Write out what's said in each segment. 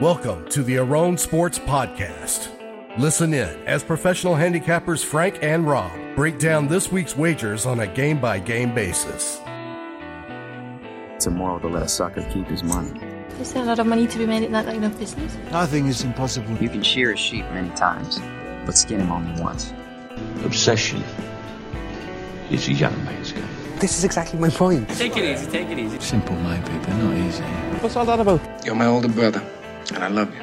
Welcome to the Arone Sports Podcast. Listen in as professional handicappers Frank and Rob break down this week's wagers on a game-by-game basis. It's immoral to let a sucker keep his money. Is there a lot of money to be made in that line of business? Nothing is impossible. You can shear a sheep many times, but skin him only once. Obsession is a young man's game. This is exactly my point. Take it easy, take it easy. Simple minded, but not easy. What's all that about? You're my older brother. And I love you.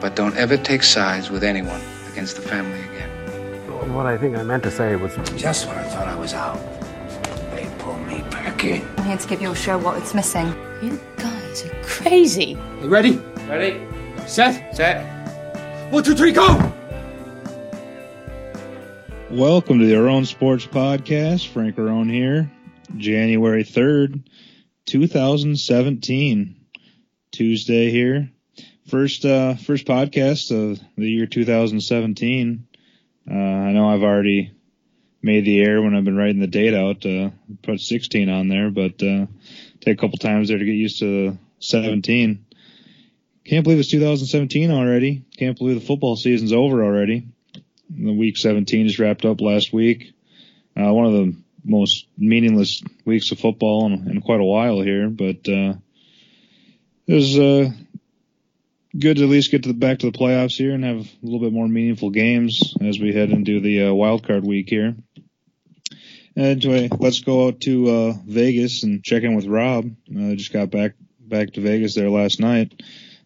But don't ever take sides with anyone against the family again. What I think I meant to say was... Just when I thought I was out, they pull me back in. I'm here to give your show what it's missing. You guys are crazy. You ready? Ready. Set? Set. 1, 2, 3, go! Welcome to the Arone Sports Podcast. Frank Arone here. January 3rd, 2017. Tuesday here. First podcast of the year 2017. I know I've already made the error when I've been writing the date out. Put 16 on there, but take a couple times there to get used to 17. Can't believe it's 2017 already. Can't believe the football season's over already. The week 17 just wrapped up last week. One of the most meaningless weeks of football in quite a while here, but it was good to at least get to back to the playoffs here and have a little bit more meaningful games as we head into the wild card week here. Anyway, let's go out to Vegas and check in with Rob. Just got back to Vegas there last night.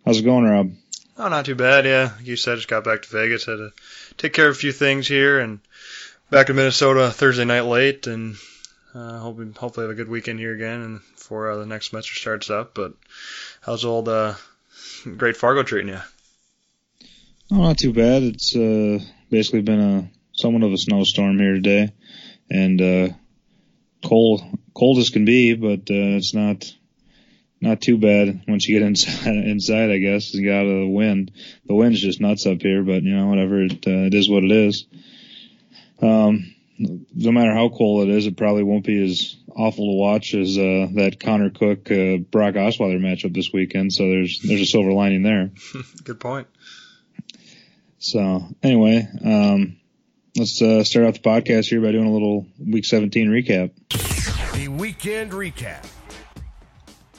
How's it going, Rob? Oh, not too bad. Yeah, like you said, just got back to Vegas. Had to take care of a few things here and back to Minnesota Thursday night late, and hopefully have a good weekend here again and before the next semester starts up. But how's old Great Fargo treating you? Oh, not too bad. It's basically been somewhat of a snowstorm here today, and cold as can be, but it's not too bad once you get inside, I guess, and get out of the wind. The wind's just nuts up here, but you know, whatever. It is what it is. No matter how cold it is, it probably won't be as awful to watch as that Connor Cook Brock Osweiler matchup this weekend. So there's a silver lining there. Good point. So anyway, let's start off the podcast here by doing a little Week 17 recap. The weekend recap.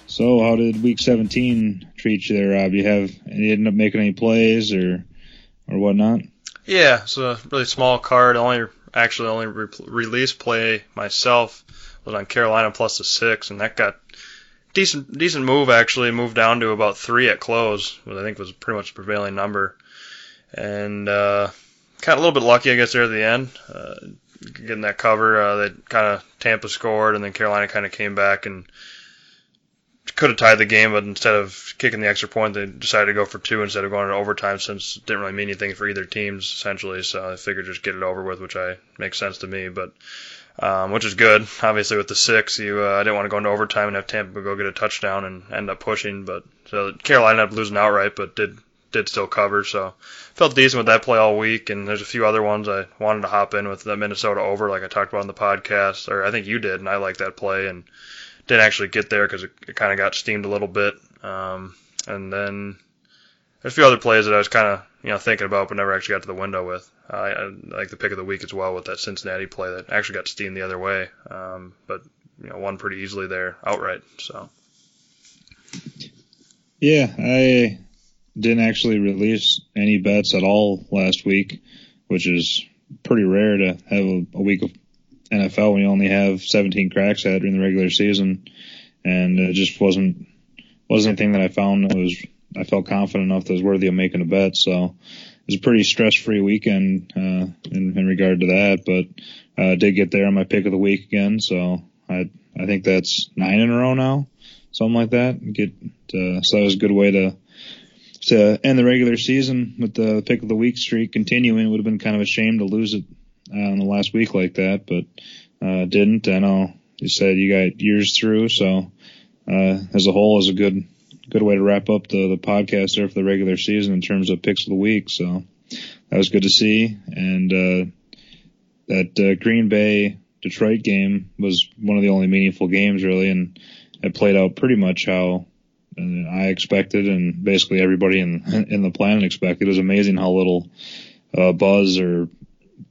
So how did Week 17 treat you there, Rob? You ended up making any plays or whatnot? Yeah, it's a really small card. Actually, only release play myself was on Carolina plus the 6, and that got decent move. Actually, moved down to about 3 at close, which I think was pretty much the prevailing number. And kind of a little bit lucky, I guess, there at the end, getting that cover. That kind of Tampa scored, and then Carolina kind of came back and could have tied the game, but instead of kicking the extra point, they decided to go for 2 instead of going to overtime, since it didn't really mean anything for either teams, essentially. So I figured just get it over with, which makes sense to me, but which is good. Obviously, with the 6, I didn't want to go into overtime and have Tampa go get a touchdown and end up pushing, but so Carolina ended up losing outright, but did still cover. So felt decent with that play all week, and there's a few other ones I wanted to hop in with, the Minnesota over, like I talked about on the podcast, or I think you did, and I liked that play, and didn't actually get there because it kind of got steamed a little bit. And then there's a few other plays that I was kind of thinking about but never actually got to the window with. I like the pick of the week as well with that Cincinnati play that actually got steamed the other way, but won pretty easily there outright. So yeah, I didn't actually release any bets at all last week, which is pretty rare to have a week of NFL when you only have 17 cracks at it during the regular season, and it just wasn't anything that I found that I felt confident enough that was worthy of making a bet. So it was a pretty stress-free weekend in regard to that, but I did get there on my pick of the week again. So I think that's 9 in a row now, something like that. So that was a good way to end the regular season with the pick of the week streak continuing. It would have been kind of a shame to lose it on the last week like that, but didn't. I know you said you got years through, so as a whole is a good way to wrap up the podcast there for the regular season in terms of picks of the week. So that was good to see, and that Green Bay Detroit game was one of the only meaningful games really, and it played out pretty much how I expected, and basically everybody in the planet expected. It was amazing how little buzz or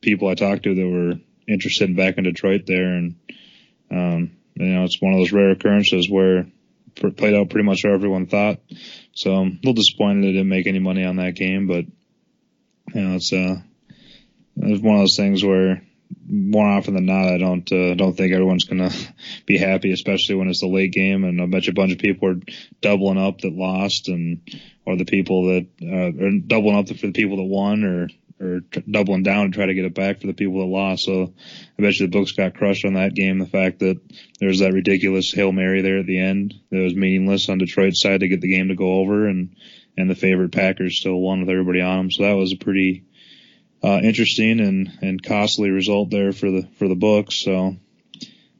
people I talked to that were interested in back in Detroit there. And, it's one of those rare occurrences where it played out pretty much how everyone thought. So I'm a little disappointed I didn't make any money on that game, but, it's one of those things where more often than not, I don't think everyone's going to be happy, especially when it's the late game. And I bet you a bunch of people are doubling up that lost or the people that, are doubling up for the people that won or doubling down to try to get it back for the people that lost. So I bet you the books got crushed on that game. The fact that there was that ridiculous Hail Mary there at the end that was meaningless on Detroit's side to get the game to go over, and the favorite Packers still won with everybody on them. So that was a pretty interesting and costly result there for the books. So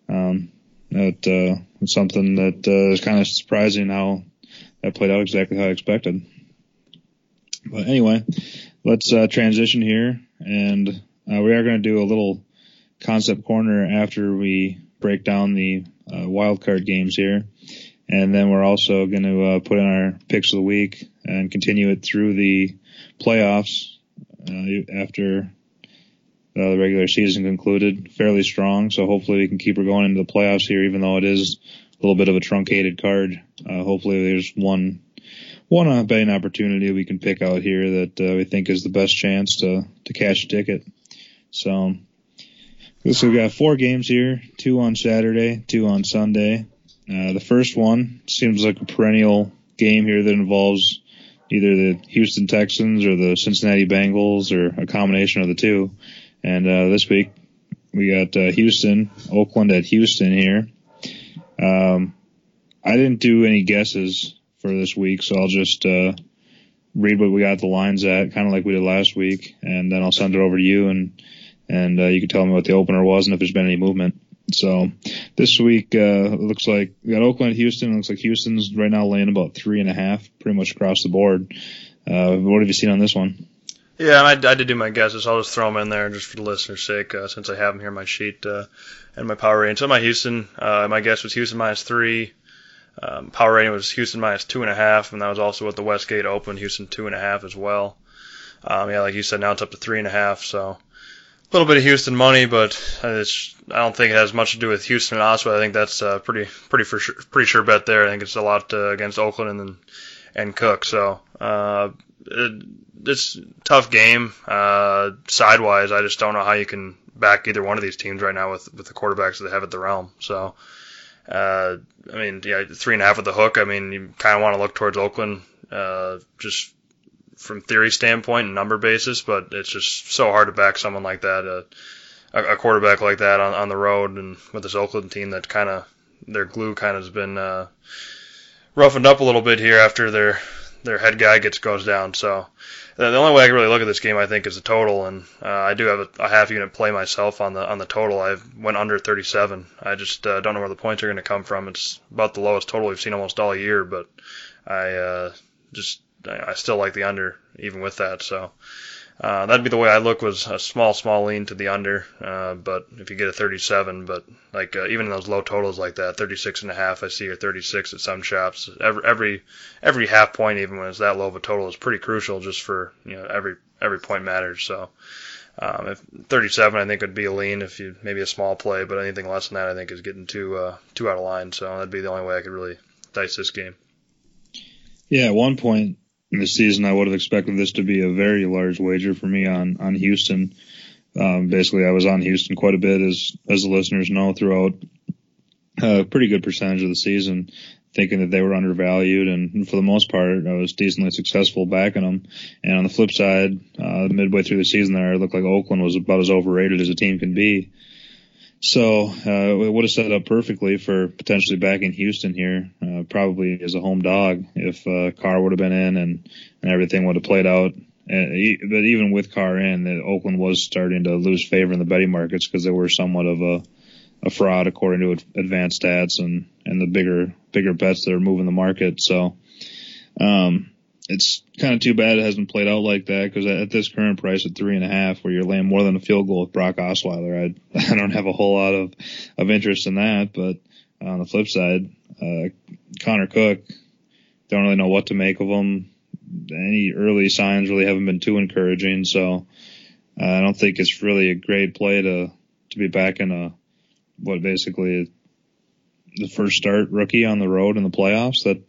it's something that is kind of surprising how that played out exactly how I expected. But anyway, let's transition here, and we are going to do a little concept corner after we break down the wild card games here, and then we're also going to put in our picks of the week and continue it through the playoffs after the regular season concluded fairly strong. So hopefully we can keep her going into the playoffs here, even though it is a little bit of a truncated card. Hopefully there's one betting opportunity we can pick out here that we think is the best chance to cash a ticket. So we've got four games here, 2 on Saturday, 2 on Sunday. The first one seems like a perennial game here that involves either the Houston Texans or the Cincinnati Bengals or a combination of the two. And this week we got Oakland at Houston here. I didn't do any guesses for this week, so I'll just read what we got the lines at, kind of like we did last week, and then I'll send it over to you, and you can tell me what the opener was and if there's been any movement. So this week it looks like we got Oakland, Houston. It looks like Houston's right now laying about 3.5, pretty much across the board. What have you seen on this one? Yeah, and I did do my guesses. I'll just throw them in there just for the listener's sake, since I have them here in my sheet and my power rating. So my Houston, my guess was Houston -3. Power rating was Houston -2.5, and that was also what the Westgate opened, Houston 2.5 as well. Like you said, now it's up to 3.5, so a little bit of Houston money, but I don't think it has much to do with Houston and Osweiler. I think that's a pretty sure bet there. I think it's a lot against Oakland and Cook, so it's a tough game. Sidewise, I just don't know how you can back either one of these teams right now with the quarterbacks that they have at the realm, so... 3.5 with the hook. You kind of want to look towards Oakland, just from theory standpoint and number basis, but it's just so hard to back someone like that, a quarterback like that on the road, and with this Oakland team that kind of, their glue kind of has been, roughened up a little bit here after their head guy goes down. So the only way I can really look at this game, I think, is the total, and I do have a half unit play myself on the total. I went under 37. I just don't know where the points are going to come from. It's about the lowest total we've seen almost all year, but I still like the under even with that. So that'd be the way I look, was a small lean to the under. But if you get a 37, but like even in those low totals like that, 36.5, I see, or 36 at some shops. Every half point, even when it's that low of a total, is pretty crucial. Just for every point matters. So if 37, I think, would be a lean, if you maybe a small play, but anything less than that, I think, is getting too out of line. So that'd be the only way I could really dice this game. Yeah, at one point in the season, I would have expected this to be a very large wager for me on Houston. Basically, I was on Houston quite a bit, as the listeners know, throughout a pretty good percentage of the season, thinking that they were undervalued. And for the most part, I was decently successful backing them. And on the flip side, midway through the season there, it looked like Oakland was about as overrated as a team can be. So it would have set up perfectly for potentially backing Houston here, probably as a home dog if Carr would have been in and everything would have played out. But even with Carr in, Oakland was starting to lose favor in the betting markets because they were somewhat of a fraud according to advanced stats and the bigger bets that are moving the market. So it's kind of too bad it hasn't played out like that, because at this current price at 3.5, where you're laying more than a field goal with Brock Osweiler, I don't have a whole lot of interest in that. But on the flip side, Connor Cook Don't really know what to make of him. Any early signs really haven't been too encouraging, so I don't think it's really a great play to be back in a what basically the first start rookie on the road in the playoffs. That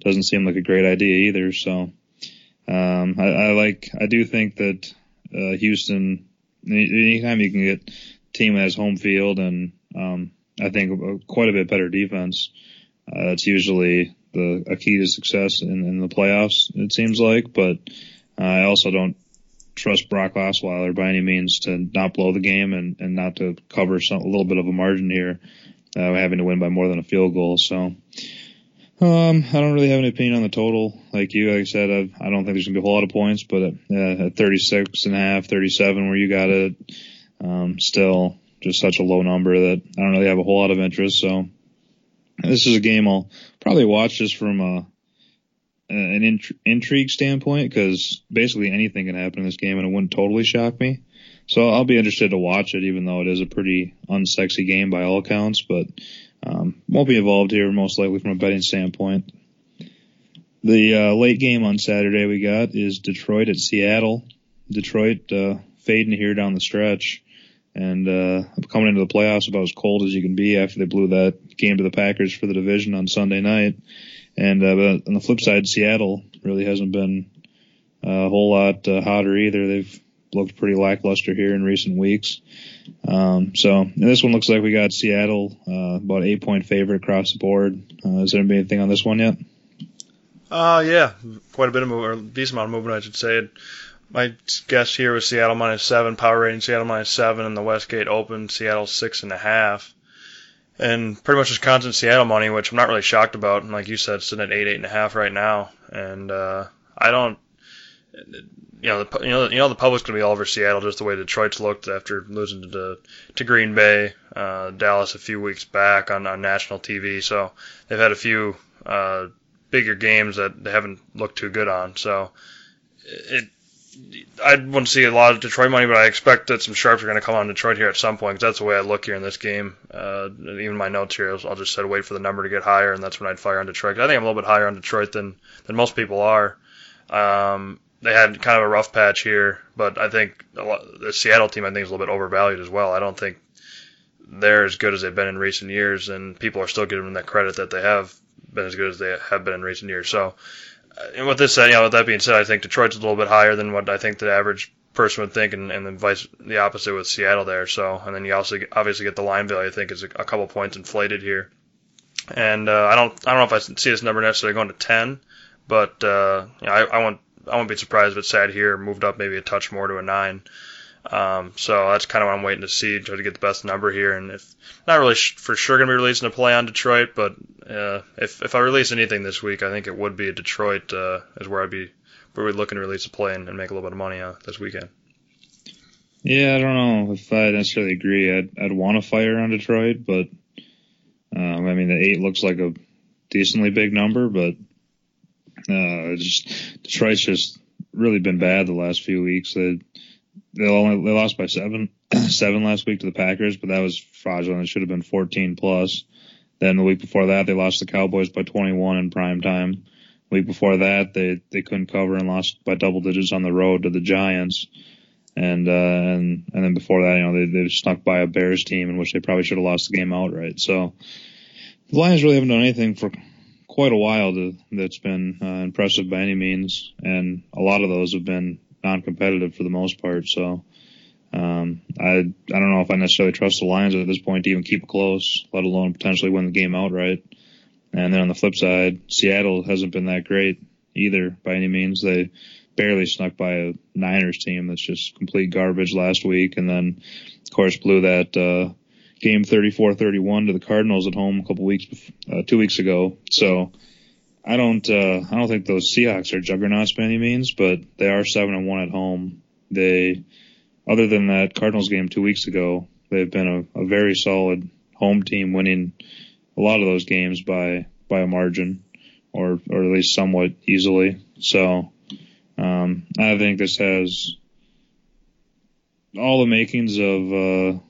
doesn't seem like a great idea either. So I do think that Houston, anytime you can get team as home field and I think quite a bit better defense, that's usually a key to success in the playoffs, it seems like. But I also don't trust Brock Osweiler by any means to not blow the game and not to cover a little bit of a margin here, having to win by more than a field goal. So I don't really have an opinion on the total. Like I said, I don't think there's going to be a whole lot of points, but at 36.5, 37 where you got it, still just such a low number that I don't really have a whole lot of interest. So this is a game I'll probably watch just from an intrigue standpoint, because basically anything can happen in this game and it wouldn't totally shock me. So I'll be interested to watch it, even though it is a pretty unsexy game by all accounts, but won't be involved here most likely from a betting standpoint. The late game on Saturday we got is Detroit at Seattle. Detroit fading here down the stretch and coming into the playoffs about as cold as you can be after they blew that game to the Packers for the division on Sunday night. And but on the flip side, Seattle really hasn't been a whole lot hotter either. They've looked pretty lackluster here in recent weeks. So this one looks like we got Seattle about 8-point favorite across the board. Is there anything on this one yet? Yeah, quite a bit of movement, or a decent amount of movement, I should say. My guess here was Seattle -7, power rating Seattle -7, and the Westgate Open Seattle 6.5. And pretty much just constant Seattle money, which I'm not really shocked about. And like you said, sitting at 8.5 right now. And I don't, the public's gonna be all over Seattle just the way Detroit's looked after losing to Green Bay, Dallas a few weeks back on national TV. So they've had a few bigger games that they haven't looked too good on. So I wouldn't see a lot of Detroit money, but I expect that some sharps are going to come on Detroit here at some point, because that's the way I look here in this game. Even my notes here, I'll just say wait for the number to get higher, and that's when I'd fire on Detroit. I think I'm a little bit higher on Detroit than most people are. They had kind of a rough patch here, but I think the Seattle team, I think, is a little bit overvalued as well. I don't think they're as good as they've been in recent years, and people are still giving them that credit that they have been as good as they have been in recent years. So, and with this said, with that being said, I think Detroit's a little bit higher than what I think the average person would think, and then the opposite with Seattle there. So, and then you also obviously get the line value. I think is a couple points inflated here, and I don't know if I see this number necessarily going to 10, but I won't be surprised if it's sat here, moved up maybe a touch more to a 9. So that's kind of what I'm waiting to see, try to get the best number here. And if not really for sure going to be releasing a play on Detroit, but if I release anything this week, I think it would be a Detroit is where I'd be probably looking to release a play and make a little bit of money this weekend. Yeah, I don't know if I necessarily agree. I'd want to fire on Detroit, but the 8 looks like a decently big number, but Detroit's just really been bad the last few weeks. They lost by seven last week to the Packers, but that was fraudulent. It should have been 14 plus. Then the week before that, they lost the Cowboys by 21 in prime time. The week before that, they couldn't cover and lost by double digits on the road to the Giants. And then before that, they snuck by a Bears team in which they probably should have lost the game outright. So the Lions really haven't done anything for quite a while that's been impressive by any means, and a lot of those have been non-competitive for the most part. So I don't know if I necessarily trust the Lions at this point to even keep it close, let alone potentially win the game outright. And then on the flip side, Seattle hasn't been that great either by any means. They barely snuck by a Niners team that's just complete garbage last week, and then of course blew that game 34-31 to the Cardinals at home a couple weeks 2 weeks ago. So I don't think those Seahawks are juggernauts by any means, but they are 7-1 at home. They, other than that Cardinals game 2 weeks ago, they've been a very solid home team, winning a lot of those games by a margin, or at least somewhat easily. So I think this has all the makings of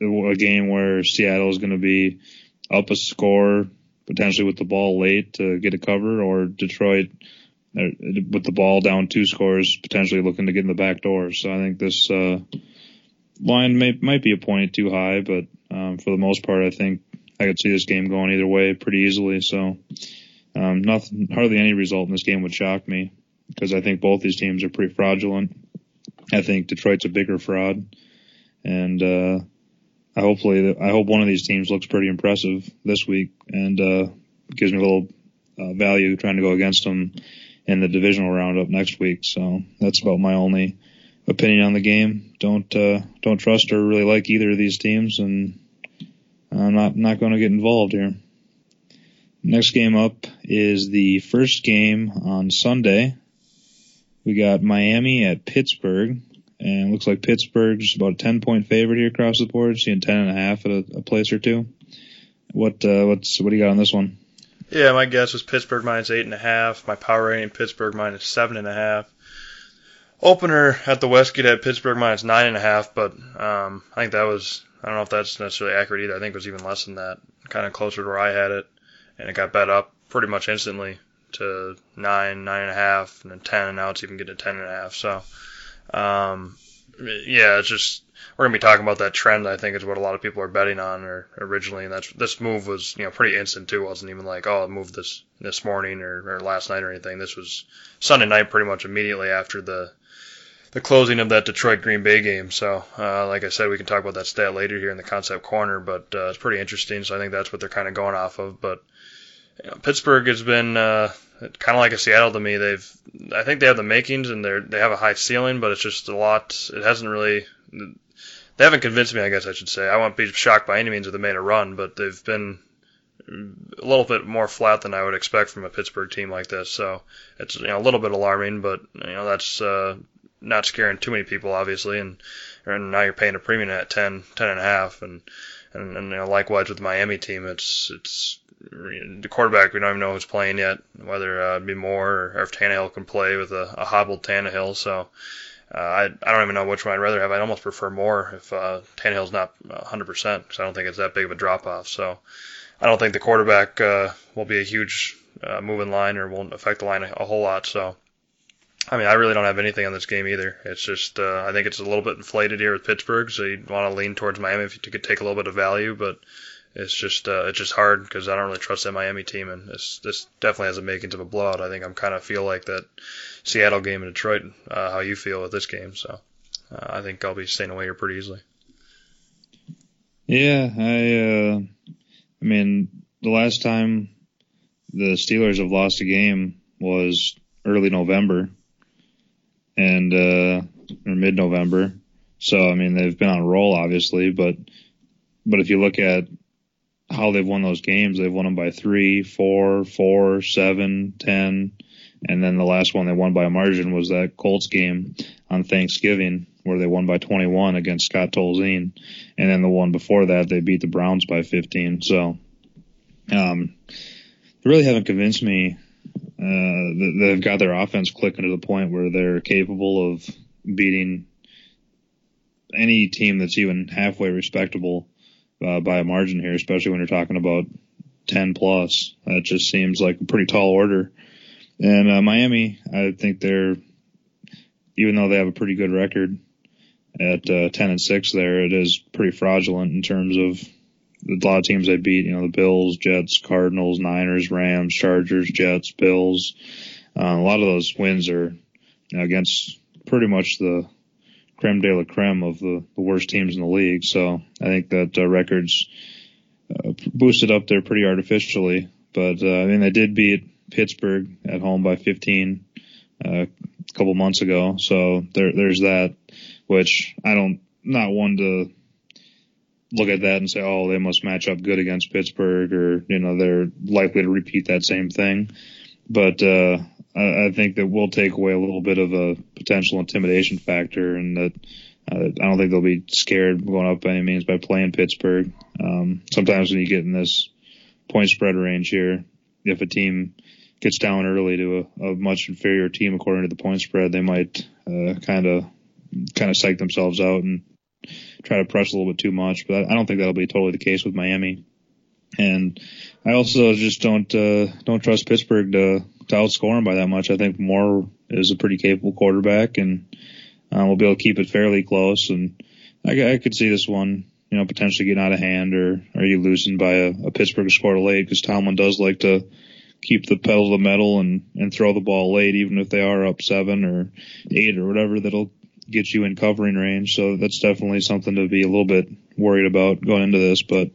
a game where Seattle is going to be up a score potentially with the ball late to get a cover, or Detroit with the ball down two scores, potentially looking to get in the back door. So I think this line might be a point too high, but for the most part, I think I could see this game going either way pretty easily. So hardly any result in this game would shock me, because I think both these teams are pretty fraudulent. I think Detroit's a bigger fraud, and I hope one of these teams looks pretty impressive this week, and gives me a little value trying to go against them in the divisional roundup next week. So that's about my only opinion on the game. Don't trust or really like either of these teams, and I'm not going to get involved here. Next game up is the first game on Sunday. We got Miami at Pittsburgh, and it looks like Pittsburgh's about a 10-point favorite here across the board, seeing 10.5 at a place or two. What do you got on this one? Yeah, my guess was Pittsburgh minus 8.5. My power rating, Pittsburgh minus 7.5. Opener at the Westgate had Pittsburgh minus 9.5, but I think that was, I don't know if that's necessarily accurate either. I think it was even less than that, kind of closer to where I had it, and it got bet up pretty much instantly to 9, 9.5, and then 10, and now it's even getting to 10.5. So, yeah, it's just, we're going to be talking about that trend, I think, is what a lot of people are betting on originally, and this move was, pretty instant too. It wasn't even like, oh, I moved this morning or last night or anything. This was Sunday night pretty much immediately after the closing of that Detroit-Green Bay game. So, like I said, we can talk about that stat later here in the concept corner, but it's pretty interesting, so I think that's what they're kind of going off of, but Pittsburgh has been kind of like a Seattle to me. I think they have the makings, and they have a high ceiling, but it's just a lot. It hasn't really. They haven't convinced me, I guess I should say. I won't be shocked by any means if they made a run, but they've been a little bit more flat than I would expect from a Pittsburgh team like this. So it's a little bit alarming, but that's not scaring too many people, obviously. And now you're paying a premium at 10.5, and likewise with the Miami team, it's. The quarterback, we don't even know who's playing yet, whether it'd be Moore or if Tannehill can play with a hobbled Tannehill. So I don't even know which one I'd rather have. I'd almost prefer Moore if Tannehill's not 100%, because I don't think it's that big of a drop-off. So I don't think the quarterback will be a huge moving line or won't affect the line a whole lot. So, I really don't have anything on this game either. It's just I think it's a little bit inflated here with Pittsburgh, so you'd want to lean towards Miami if you could take a little bit of value, but It's just hard because I don't really trust that Miami team, and this definitely has the makings of a blowout. I think I'm kind of feel like that Seattle game in Detroit, how you feel with this game. So I think I'll be staying away here pretty easily. Yeah, the last time the Steelers have lost a game was early November and or mid-November. So, they've been on a roll, obviously, but if you look at how they've won those games, they've won them by 3, 4, 7, 10, and then the last one they won by a margin was that Colts game on Thanksgiving where they won by 21 against Scott Tolzien, and then the one before that they beat the Browns by 15. So they really haven't convinced me. They've got their offense clicking to the point where they're capable of beating any team that's even halfway respectable by a margin here, especially when you're talking about 10+. That just seems like a pretty tall order. And Miami, I think even though they have a pretty good record at 10-6 there, it is pretty fraudulent in terms of a lot of teams they beat, the Bills, Jets, Cardinals, Niners, Rams, Chargers, Jets, Bills. A lot of those wins are against pretty much the creme de la creme of the worst teams in the league. So I think that record's boosted up there pretty artificially. But, they did beat Pittsburgh at home by 15 a couple months ago. So there's that, which not one to look at that and say, oh, they must match up good against Pittsburgh or, they're likely to repeat that same thing. But, I think that will take away a little bit of a potential intimidation factor, and that I don't think they'll be scared going up by any means by playing Pittsburgh. Sometimes when you get in this point spread range here, if a team gets down early to a much inferior team according to the point spread, they might kind of psych themselves out and try to press a little bit too much. But I don't think that'll be totally the case with Miami. And I also just don't trust Pittsburgh to outscore him by that much. I think Moore is a pretty capable quarterback, and we'll be able to keep it fairly close. And I could see this one, you know, potentially getting out of hand, or you losing by a Pittsburgh score late, because Tomlin does like to keep the pedal to the metal and throw the ball late, even if they are up 7 or 8 or whatever. That'll get you in covering range. So that's definitely something to be a little bit worried about going into this, but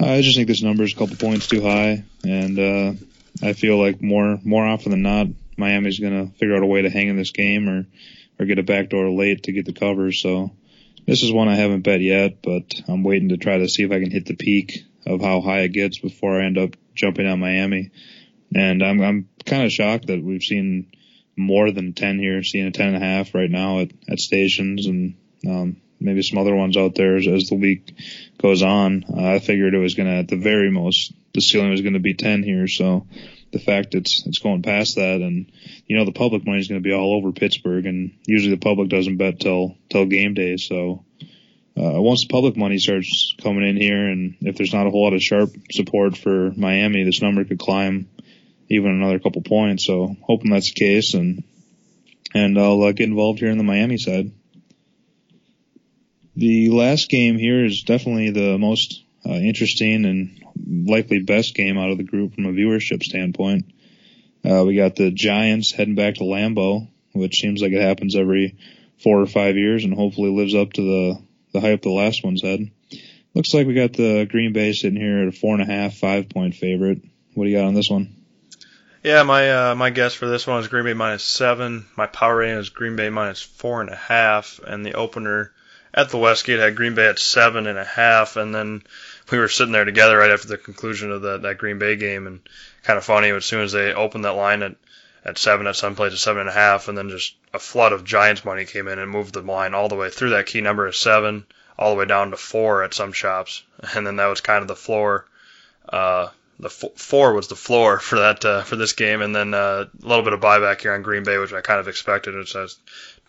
I just think this number is a couple points too high, and I feel like more often than not, Miami's going to figure out a way to hang in this game or get a backdoor late to get the cover. So this is one I haven't bet yet, but I'm waiting to try to see if I can hit the peak of how high it gets before I end up jumping on Miami. And I'm kind of shocked that we've seen more than 10 here, seeing a 10.5 right now at stations, and maybe some other ones out there as the week goes on. I figured it was going to, at the very most, the ceiling was going to be 10 here. So the fact it's going past that, and, you know, the public money is going to be all over Pittsburgh, and usually the public doesn't bet till game day. So once the public money starts coming in here, and if there's not a whole lot of sharp support for Miami, this number could climb even another couple points. So hoping that's the case, and I'll get involved here in the Miami side. The last game here is definitely the most interesting and likely best game out of the group from a viewership standpoint. We got the Giants heading back to Lambeau, which seems like it happens every 4 or 5 years, and hopefully lives up to the hype the last one's had. Looks like we got the Green Bay sitting here at a 4.5, 5-point favorite. What do you got on this one? Yeah, my guess for this one is Green Bay minus 7. My power rating is Green Bay minus 4.5, and the opener at the Westgate had Green Bay at 7.5, and then we were sitting there together right after the conclusion of that Green Bay game, and kind of funny, as soon as they opened that line at 7 at some place at 7.5, and then just a flood of Giants money came in and moved the line all the way through that key number of 7, all the way down to 4 at some shops, and then that was kind of the floor. The 4 was the floor for that for this game, and then a little bit of buyback here on Green Bay, which I kind of expected, which I was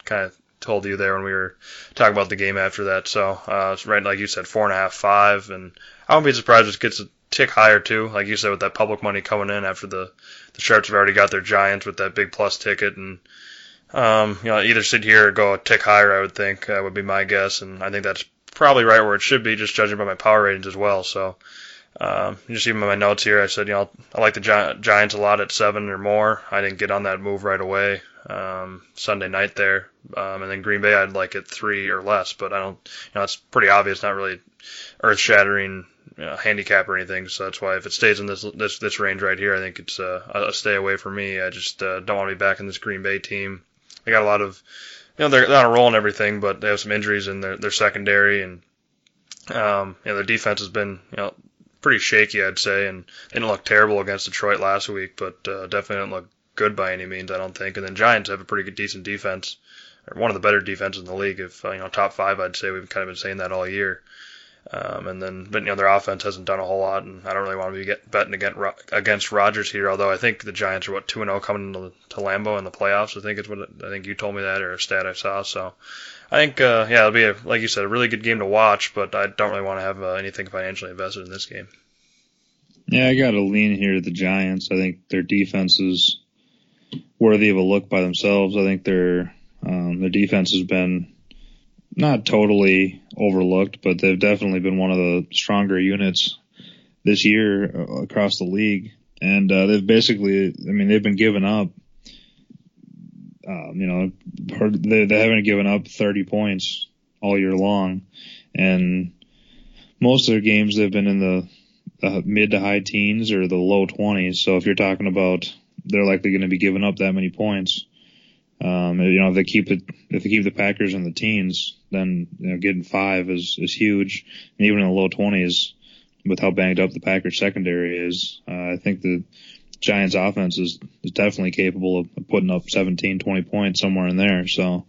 kind of told you there when we were talking about the game after that. So it's right, like you said, 4.5, 5, and I wouldn't be surprised if it gets a tick higher too. Like you said, with that public money coming in after the Sharps have already got their Giants with that big plus ticket, and you know, either sit here or go a tick higher, I would think, would be my guess, and I think that's probably right where it should be, just judging by my power ratings as well. So. Just even in my notes here, I said, you know, I like the Giants a lot at 7 or more. I didn't get on that move right away Sunday night there. And then Green Bay, I'd like at 3 or less, but I don't, you know, it's pretty obvious, not really earth-shattering handicap or anything. So that's why if it stays in this range right here, I think it's a stay away for me. I just don't want to be back in this Green Bay team. They got a lot of, you know, they're not a roll and everything, but they have some injuries in their secondary, and you know, their defense has been, you know, pretty shaky, I'd say, and didn't look terrible against Detroit last week, but definitely didn't look good by any means, I don't think. And then Giants have a pretty good, decent defense, or one of the better defenses in the league. If you know, top 5, I'd say. We've kind of been saying that all year. And then, but you know, their offense hasn't done a whole lot, and I don't really want to be betting against Rodgers here. Although I think the Giants are 2-0 coming to Lambeau in the playoffs. I think it's what I think you told me that, or a stat I saw. So I think yeah, it'll be like you said, a really good game to watch. But I don't really want to have anything financially invested in this game. Yeah, I got to lean here to the Giants. I think their defense is worthy of a look by themselves. I think their defense has been not totally overlooked, but they've definitely been one of the stronger units this year across the league. And they've basically, I mean, they've been giving up, you know, they haven't given up 30 points all year long. And most of their games, they've been in the mid to high teens or the low 20s. So if you're talking about they're likely going to be giving up that many points, you know, if they keep the Packers in the teens, then, you know, getting 5 is huge. And even in the low 20s, with how banged up the Packers secondary is, I think the Giants offense is definitely capable of putting up 17, 20 points somewhere in there. So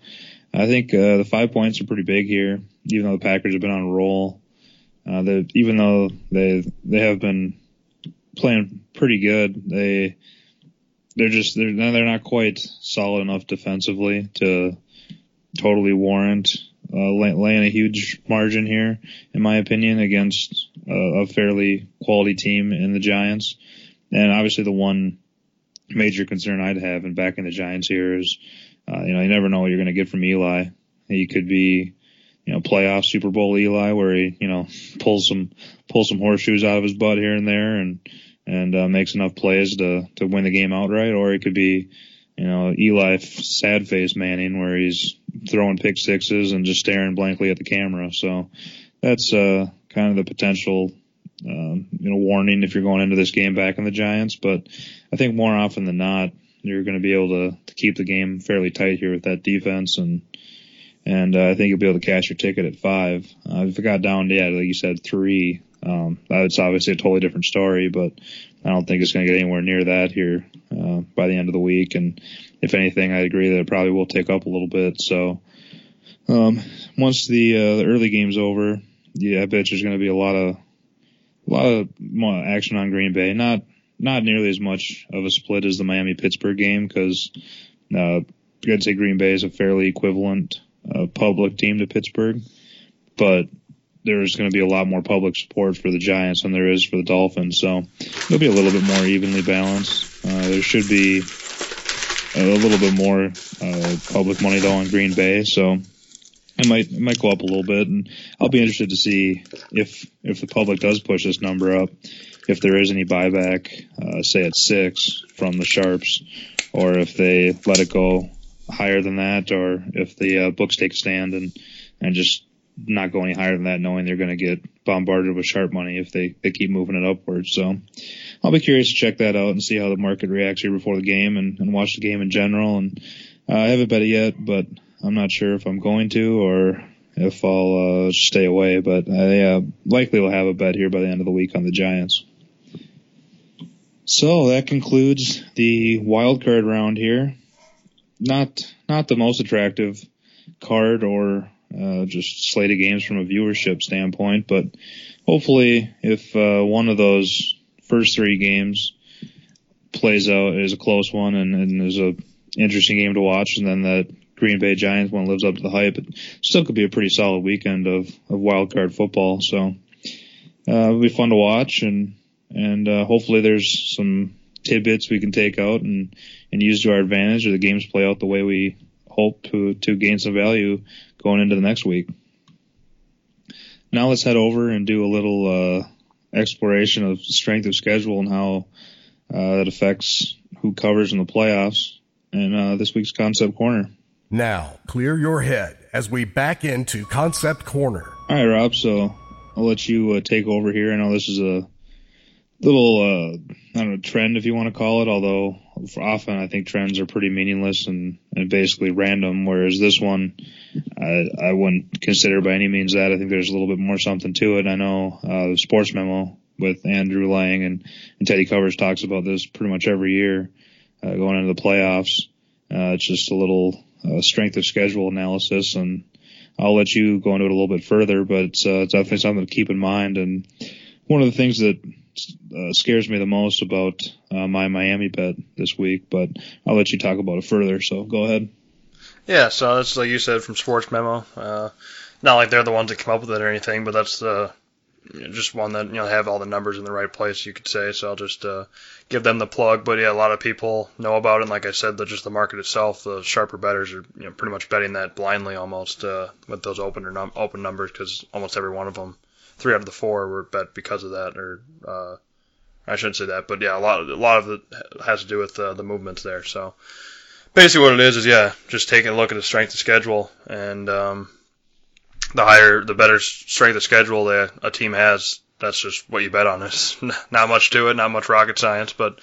I think the 5 points are pretty big here, even though the Packers have been on a roll. Even though they have been playing pretty good, they're not quite solid enough defensively to totally warrant laying a huge margin here, in my opinion, against a fairly quality team in the Giants. And obviously the one major concern I'd have in backing the Giants here is, you never know what you're going to get from Eli. He could be, playoff Super Bowl Eli, where he, pulls some horseshoes out of his butt here and there and makes enough plays to win the game outright. Or he could be, Eli sad face Manning, where he's throwing pick sixes and just staring blankly at the camera. So that's kind of the potential, warning if you're going into this game back in the Giants. But I think more often than not, you're going to be able to keep the game fairly tight here with that defense. And I think you'll be able to cash your ticket at 5. If it got down to, like you said, 3, that's obviously a totally different story, but I don't think it's going to get anywhere near that here by the end of the week. And if anything, I agree that it probably will take up a little bit. So once the early game's over, I bet there's going to be a lot of more action on Green Bay. Not nearly as much of a split as the Miami-Pittsburgh game, because I'd say Green Bay is a fairly equivalent public team to Pittsburgh, but there's going to be a lot more public support for the Giants than there is for the Dolphins, so it'll be a little bit more evenly balanced. There should be a little bit more public money though on Green Bay, so it might go up a little bit, and I'll be interested to see if the public does push this number up, if there is any buyback, say at 6 from the Sharps, or if they let it go higher than that, or if the books take a stand and just not go any higher than that, knowing they're going to get bombarded with sharp money if they keep moving it upwards. So I'll be curious to check that out and see how the market reacts here before the game and watch the game in general. And I haven't bet it yet, but I'm not sure if I'm going to or if I'll stay away. But I likely will have a bet here by the end of the week on the Giants. So that concludes the wild card round here. Not the most attractive card or just slate of games from a viewership standpoint, but hopefully if one of those first 3 games plays out as a close one and is a interesting game to watch, and then that Green Bay Giants one lives up to the hype, it still could be a pretty solid weekend of wild card football. So it'll be fun to watch, and hopefully there's some tidbits we can take out and use to our advantage, or the games play out the way we hope to gain some value going into the next week. Now let's head over and do a little exploration of strength of schedule and how that affects who covers in the playoffs and this week's Concept Corner. Now clear your head as we back into Concept Corner. All right, Rob, so I'll let you take over here. I know this is a little trend, if you want to call it, although often I think trends are pretty meaningless and basically random, whereas this one I wouldn't consider by any means that. I think there's a little bit more something to it. I know the Sports Memo with Andrew Lang and Teddy Covers talks about this pretty much every year going into the playoffs. It's just a little strength of schedule analysis, and I'll let you go into it a little bit further, but it's definitely something to keep in mind. And one of the things that scares me the most about my Miami bet this week, but I'll let you talk about it further, so go ahead. Yeah, so that's, like you said, from Sports Memo. Not like they're the ones that come up with it or anything, but that's just one that have all the numbers in the right place, you could say, so I'll just give them the plug. But yeah, a lot of people know about it, and like I said, just the market itself, the sharper bettors are pretty much betting that blindly almost with those open numbers, because almost every one of them, 3 out of the 4 were bet because of that, or I shouldn't say that, but yeah, a lot of it has to do with the movements there. So basically, what it is just taking a look at the strength of schedule, and the better strength of schedule that a team has, that's just what you bet on. It's not much to it, not much rocket science, but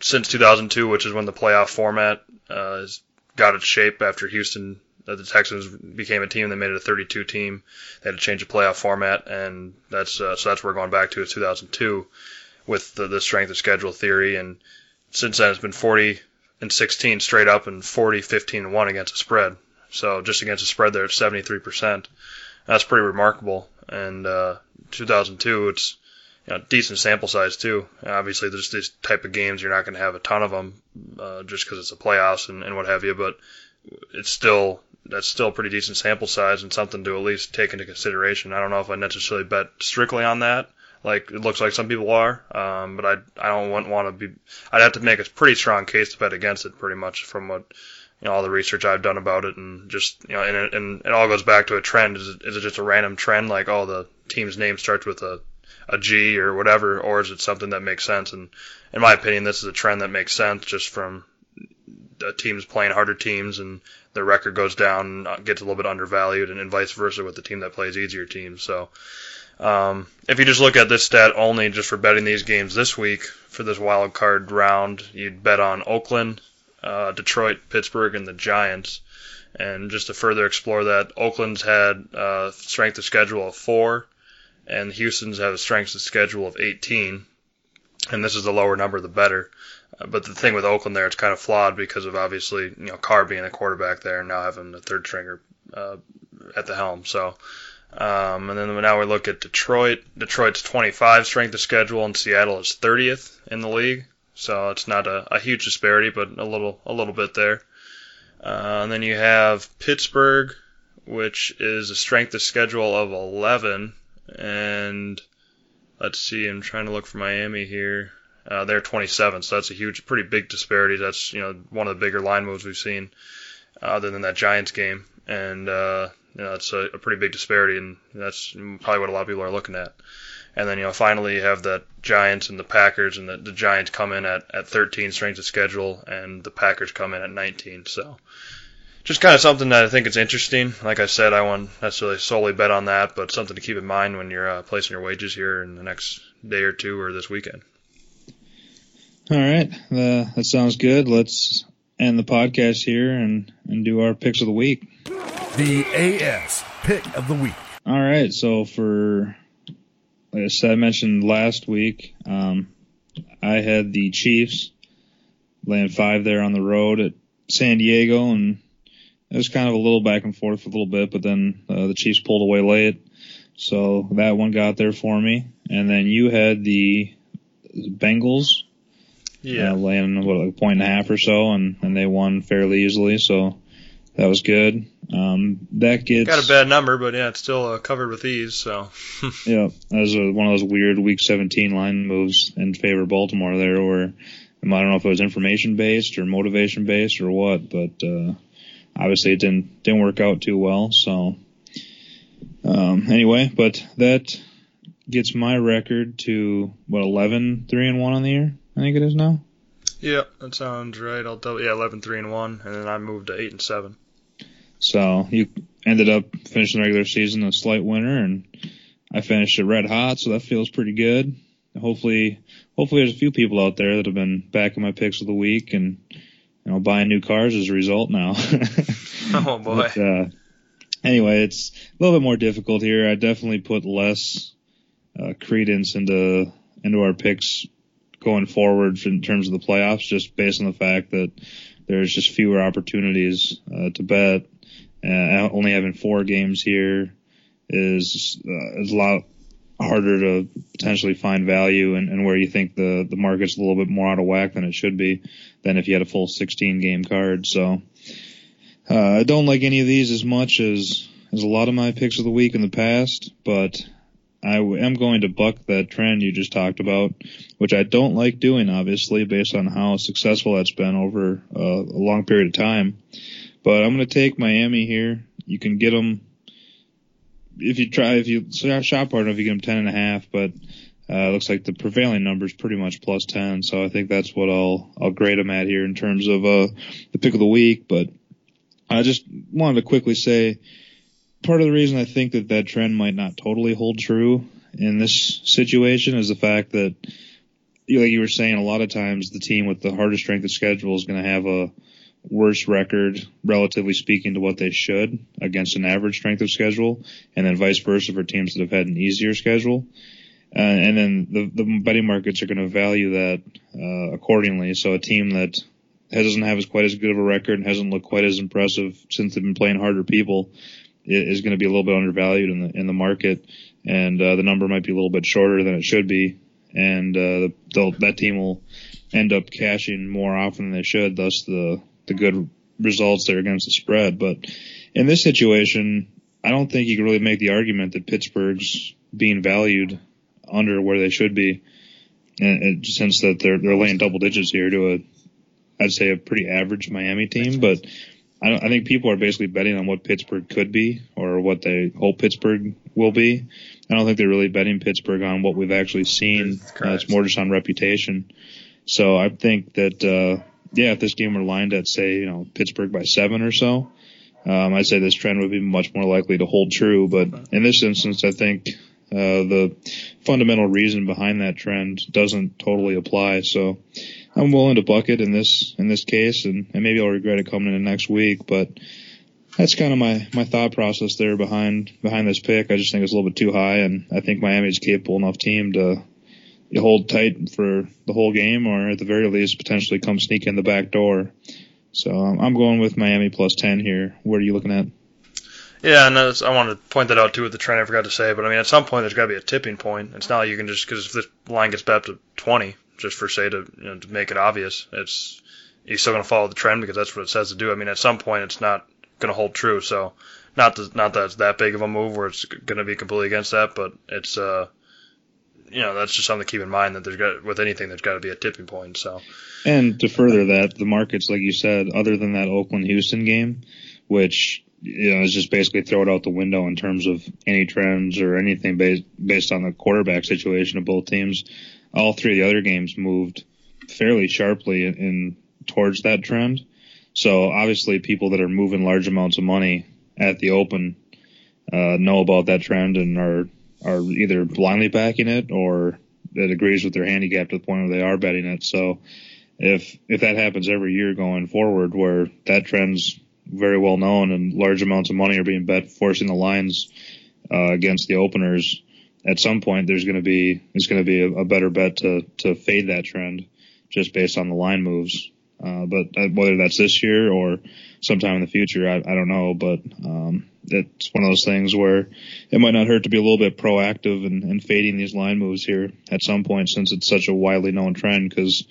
since 2002, which is when the playoff format got its shape after Houston. The Texans became a team. They made it a 32 team. They had to change the playoff format, and that's where we're going back to is 2002 with the strength of schedule theory. And since then, it's been 40-16 straight up, and 40-15-1 against the spread. So just against the spread, they're at 73%. That's pretty remarkable. And 2002, it's decent sample size too. Obviously, there's these type of games you're not going to have a ton of them just because it's the playoffs and what have you, but it's still that's still a pretty decent sample size and something to at least take into consideration. I don't know if I necessarily bet strictly on that, like it looks like some people are, but I don't want to be. I'd have to make a pretty strong case to bet against it, pretty much from what all the research I've done about it, and just and it all goes back to a trend. Is it just a random trend, like the team's name starts with a G or whatever, or is it something that makes sense? And in my opinion, this is a trend that makes sense just from the teams playing harder teams and their record goes down, gets a little bit undervalued, and vice versa with the team that plays easier teams. So if you just look at this stat only just for betting these games this week for this wild card round, you'd bet on Oakland, Detroit, Pittsburgh, and the Giants. And just to further explore that, Oakland's had strength of schedule of 4, and Houston's have a strength of schedule of 18, and this is the lower number, the better. But the thing with Oakland there, it's kind of flawed because of obviously Carr being a quarterback there and now having the third stringer at the helm. So, and then now we look at Detroit. Detroit's 25 strength of schedule, and Seattle is 30th in the league. So it's not a huge disparity, but a little bit there. And then you have Pittsburgh, which is a strength of schedule of 11. And let's see, I'm trying to look for Miami here. They're 27, so that's a huge, pretty big disparity. That's one of the bigger line moves we've seen, other than that Giants game, and that's a pretty big disparity, and that's probably what a lot of people are looking at. And then finally you have the Giants and the Packers, and the Giants come in at 13 strength of schedule, and the Packers come in at 19. So just kind of something that I think is interesting. Like I said, I won't necessarily solely bet on that, but something to keep in mind when you're placing your wages here in the next day or two or this weekend. All right. That sounds good. Let's end the podcast here and do our picks of the week. The AS pick of the week. All right. So like I said, I mentioned last week, I had the Chiefs laying 5 there on the road at San Diego, and it was kind of a little back and forth for a little bit, but then the Chiefs pulled away late, so that one got there for me. And then you had the Bengals, laying what, like a 1.5 or so, and they won fairly easily, so that was good. That gets got a bad number, but yeah, it's still covered with ease. So yeah, that was one of those weird Week 17 line moves in favor of Baltimore there, where I don't know if it was information based or motivation based or what, but obviously, it didn't work out too well. So anyway, but that gets my record to 11-3-1 on the year. I think it is now. Yeah, that sounds right. 11-3-1, and then I moved to 8-7. So you ended up finishing the regular season a slight winner, and I finished it red hot. So that feels pretty good. Hopefully, there's a few people out there that have been backing my picks of the week and. Buying new cars as a result now. Oh, boy. But, anyway, it's a little bit more difficult here. I definitely put less credence into our picks going forward in terms of the playoffs, just based on the fact that there's just fewer opportunities to bet. Only having 4 games here is a lot harder to potentially find value and where you think the market's a little bit more out of whack than it should be than if you had a full 16-game card. So I don't like any of these as much as a lot of my picks of the week in the past, but I am going to buck that trend you just talked about, which I don't like doing, obviously, based on how successful that's been over a long period of time. But I'm going to take Miami here. You can get them. If you shop hard enough, you get them 10.5, but it looks like the prevailing number is pretty much plus 10. So I think that's what I'll grade them at here in terms of the pick of the week. But I just wanted to quickly say part of the reason I think that trend might not totally hold true in this situation is the fact that, like you were saying, a lot of times the team with the hardest strength of schedule is going to have a worse record, relatively speaking, to what they should against an average strength of schedule, and then vice versa for teams that have had an easier schedule. And then the betting markets are going to value that accordingly. So a team that doesn't have quite as good of a record and hasn't looked quite as impressive since they've been playing harder people is going to be a little bit undervalued in the market, and the number might be a little bit shorter than it should be, and that team will end up cashing more often than they should, thus the good results there against the spread. But in this situation, I don't think you can really make the argument that Pittsburgh's being valued under where they should be, and since that they're laying double digits here to a, I'd say a pretty average Miami team. But I think people are basically betting on what Pittsburgh could be or what they hope Pittsburgh will be. I don't think they're really betting Pittsburgh on what we've actually seen. It's more just on reputation. So I think that, if this game were lined at, say, Pittsburgh by 7 or so, I'd say this trend would be much more likely to hold true. But in this instance, I think the fundamental reason behind that trend doesn't totally apply. So I'm willing to buck it in this case, and maybe I'll regret it coming in next week. But that's kind of my thought process there behind this pick. I just think it's a little bit too high, and I think Miami's a capable enough team to hold tight for the whole game, or at the very least potentially come sneak in the back door. So I'm going with Miami plus 10 here. What are you looking at? Yeah, and I wanted to point that out, too, with the trend I forgot to say. But, I mean, at some point, there's got to be a tipping point. It's not like you can just – because if this line gets back to 20, just for say to make it obvious, it's you're still going to follow the trend because that's what it says to do. I mean, at some point, it's not going to hold true. So not that it's that big of a move where it's going to be completely against that, but it's – that's just something to keep in mind, that with anything, there's got to be a tipping point. So, and to further that, the markets, like you said, other than that Oakland-Houston game, which is just basically throw it out the window in terms of any trends or anything based on the quarterback situation of both teams. All three of the other games moved fairly sharply in towards that trend. So obviously, people that are moving large amounts of money at the open know about that trend and are either blindly backing it or it agrees with their handicap to the point where they are betting it. So if that happens every year going forward, where that trend's very well known and large amounts of money are being bet, forcing the lines against the openers, at some point it's going to be a better bet to fade that trend just based on the line moves. But whether that's this year or sometime in the future, I don't know. But it's one of those things where it might not hurt to be a little bit proactive and fading these line moves here at some point, since it's such a widely known trend, because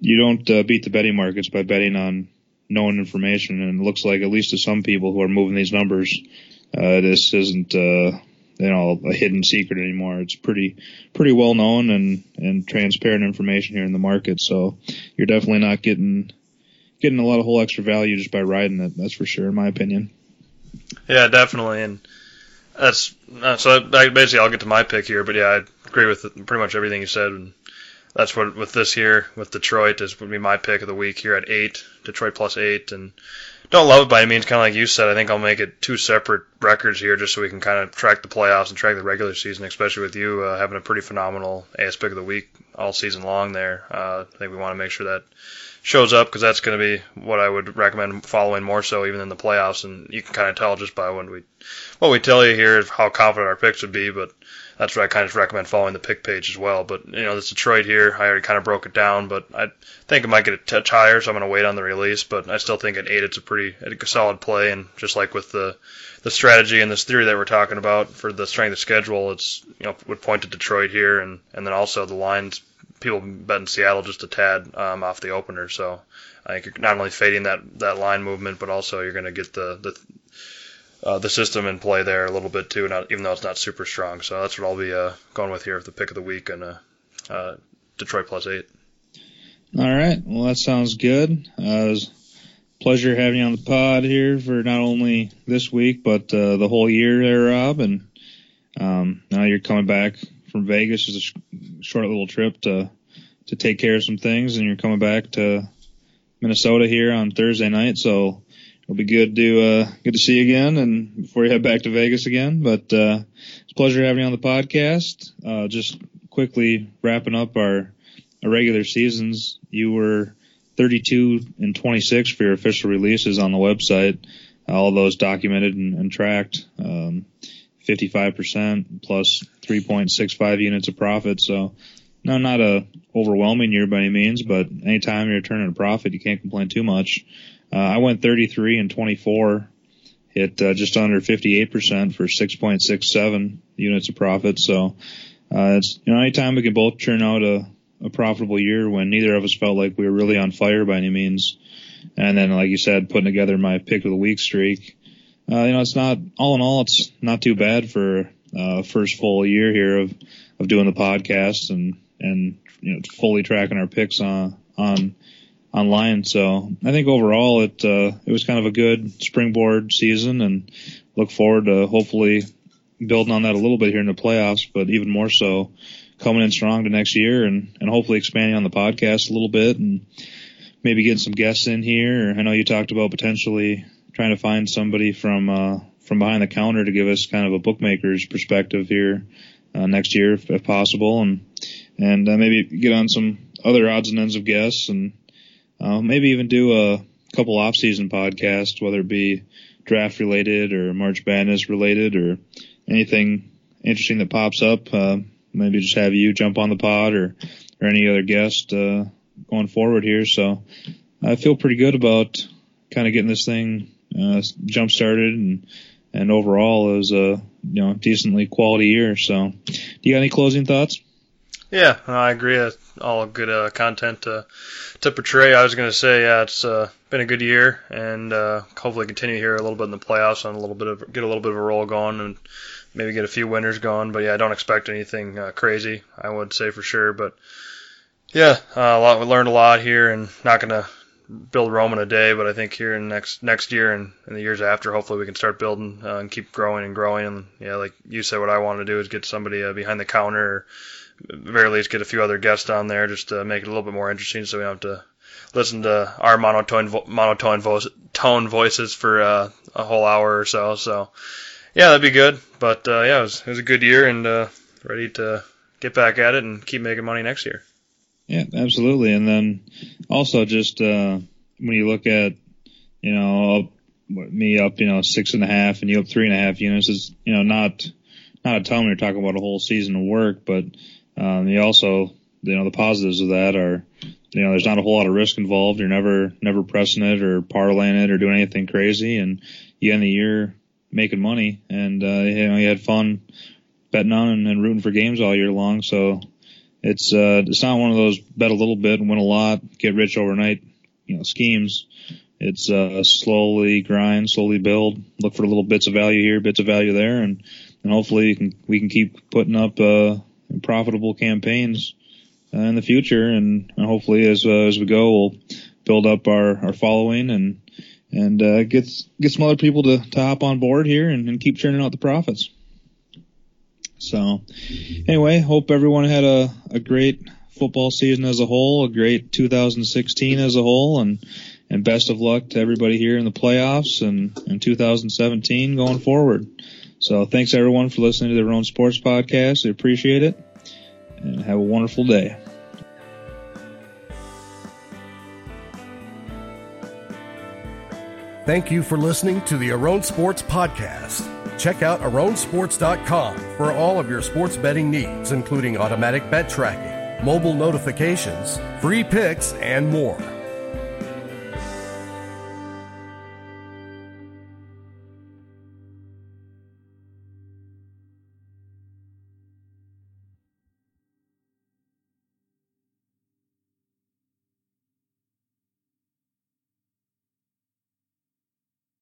you don't beat the betting markets by betting on known information. And it looks like, at least to some people who are moving these numbers, this isn't a hidden secret anymore. It's pretty well known and transparent information here in the market. So you're definitely not getting a lot of whole extra value just by riding it. That's for sure, in my opinion. Yeah, definitely. And that's basically I'll get to my pick here, but yeah, I agree with pretty much everything you said. And that's what with this here with Detroit would be my pick of the week here at 8, Detroit plus 8, and don't love it by any means. Kind of like you said, I think I'll make it 2 separate records here just so we can kind of track the playoffs and track the regular season, especially with you having a pretty phenomenal AS pick of the week all season long there. I think we want to make sure that shows up, because that's going to be what I would recommend following more so even in the playoffs. And you can kind of tell just by what we tell you here is how confident our picks would be, but that's what I kind of recommend following the pick page as well. But, this Detroit here, I already kind of broke it down, but I think it might get a touch higher, so I'm going to wait on the release. But I still think at 8 it's a pretty solid play. And just like with the strategy and this theory that we're talking about for the strength of schedule, it's would point to Detroit here. And then also the lines, people betting Seattle just a tad off the opener. So I think you're not only fading that line movement, but also you're going to get the system in play there a little bit too, even though it's not super strong. So that's what I'll be going with here for the pick of the week, and Detroit plus 8. All right. Well, that sounds good. It was a pleasure having you on the pod here for not only this week, but the whole year there, Rob. And now you're coming back from Vegas. It's a short little trip to take care of some things, and you're coming back to Minnesota here on Thursday night. So it'll be good to see you again, and before you head back to Vegas again. But it's a pleasure having you on the podcast. Just quickly wrapping up our regular seasons, you were 32-26 for your official releases on the website, all those documented and tracked, 55% plus 3.65 units of profit. So not a overwhelming year by any means, but anytime you're turning a profit, you can't complain too much. I went 33-24, hit just under 58% for 6.67 units of profit. So it's anytime we can both churn out a profitable year when neither of us felt like we were really on fire by any means. And then, like you said, putting together my pick of the week streak, It's not all in all, it's not too bad for first full year here of doing the podcast and fully tracking our picks on online. So I think overall it was kind of a good springboard season, and look forward to hopefully building on that a little bit here in the playoffs, but even more so coming in strong to next year and hopefully expanding on the podcast a little bit and maybe getting some guests in here. I know you talked about potentially trying to find somebody from behind the counter to give us kind of a bookmaker's perspective here next year if possible, and maybe get on some other odds and ends of guests, and maybe even do a couple off-season podcasts, whether it be draft related or March Madness related or anything interesting that pops up. Maybe just have you jump on the pod or any other guest going forward here. So I feel pretty good about kind of getting this thing jump started, and overall it was a decently quality year. So do you got any closing thoughts? Yeah, I agree. That's all good content to portray. I was going to say, it's been a good year, and hopefully continue here a little bit in the playoffs and get a little bit of a roll going, and maybe get a few winners going. But yeah, I don't expect anything crazy, I would say for sure. But yeah, we learned a lot here, and not going to build Rome in a day, but I think here in next year and the years after, hopefully we can start building and keep growing and growing. And yeah, like you said, what I want to do is get somebody behind the counter, or at the very least get a few other guests on there just to make it a little bit more interesting, so we don't have to listen to our monotone voices for a whole hour or so. So yeah, that'd be good. But yeah, it was a good year, and ready to get back at it and keep making money next year. Yeah, absolutely. And then also just when you look at, me up, 6.5 and you up 3.5 units, it's, not a ton when you're talking about a whole season of work, but you also, the positives of that are, there's not a whole lot of risk involved. You're never pressing it or parlaying it or doing anything crazy, and you end the year making money, and you had fun betting on and rooting for games all year long. So it's not one of those bet a little bit and win a lot, get rich overnight, schemes. It's a slowly grind, slowly build, look for little bits of value here, bits of value there, and hopefully we can keep putting up profitable campaigns in the future, and hopefully as we go, we'll build up our following and get some other people to hop on board here and keep churning out the profits. So anyway, hope everyone had a great football season as a whole, a great 2016 as a whole, and best of luck to everybody here in the playoffs and in 2017 going forward. So thanks everyone for listening to the Arone Sports Podcast. We appreciate it, and have a wonderful day. Thank you for listening to the Arone Sports Podcast. Check out AroneSports.com for all of your sports betting needs, including automatic bet tracking, mobile notifications, free picks, and more.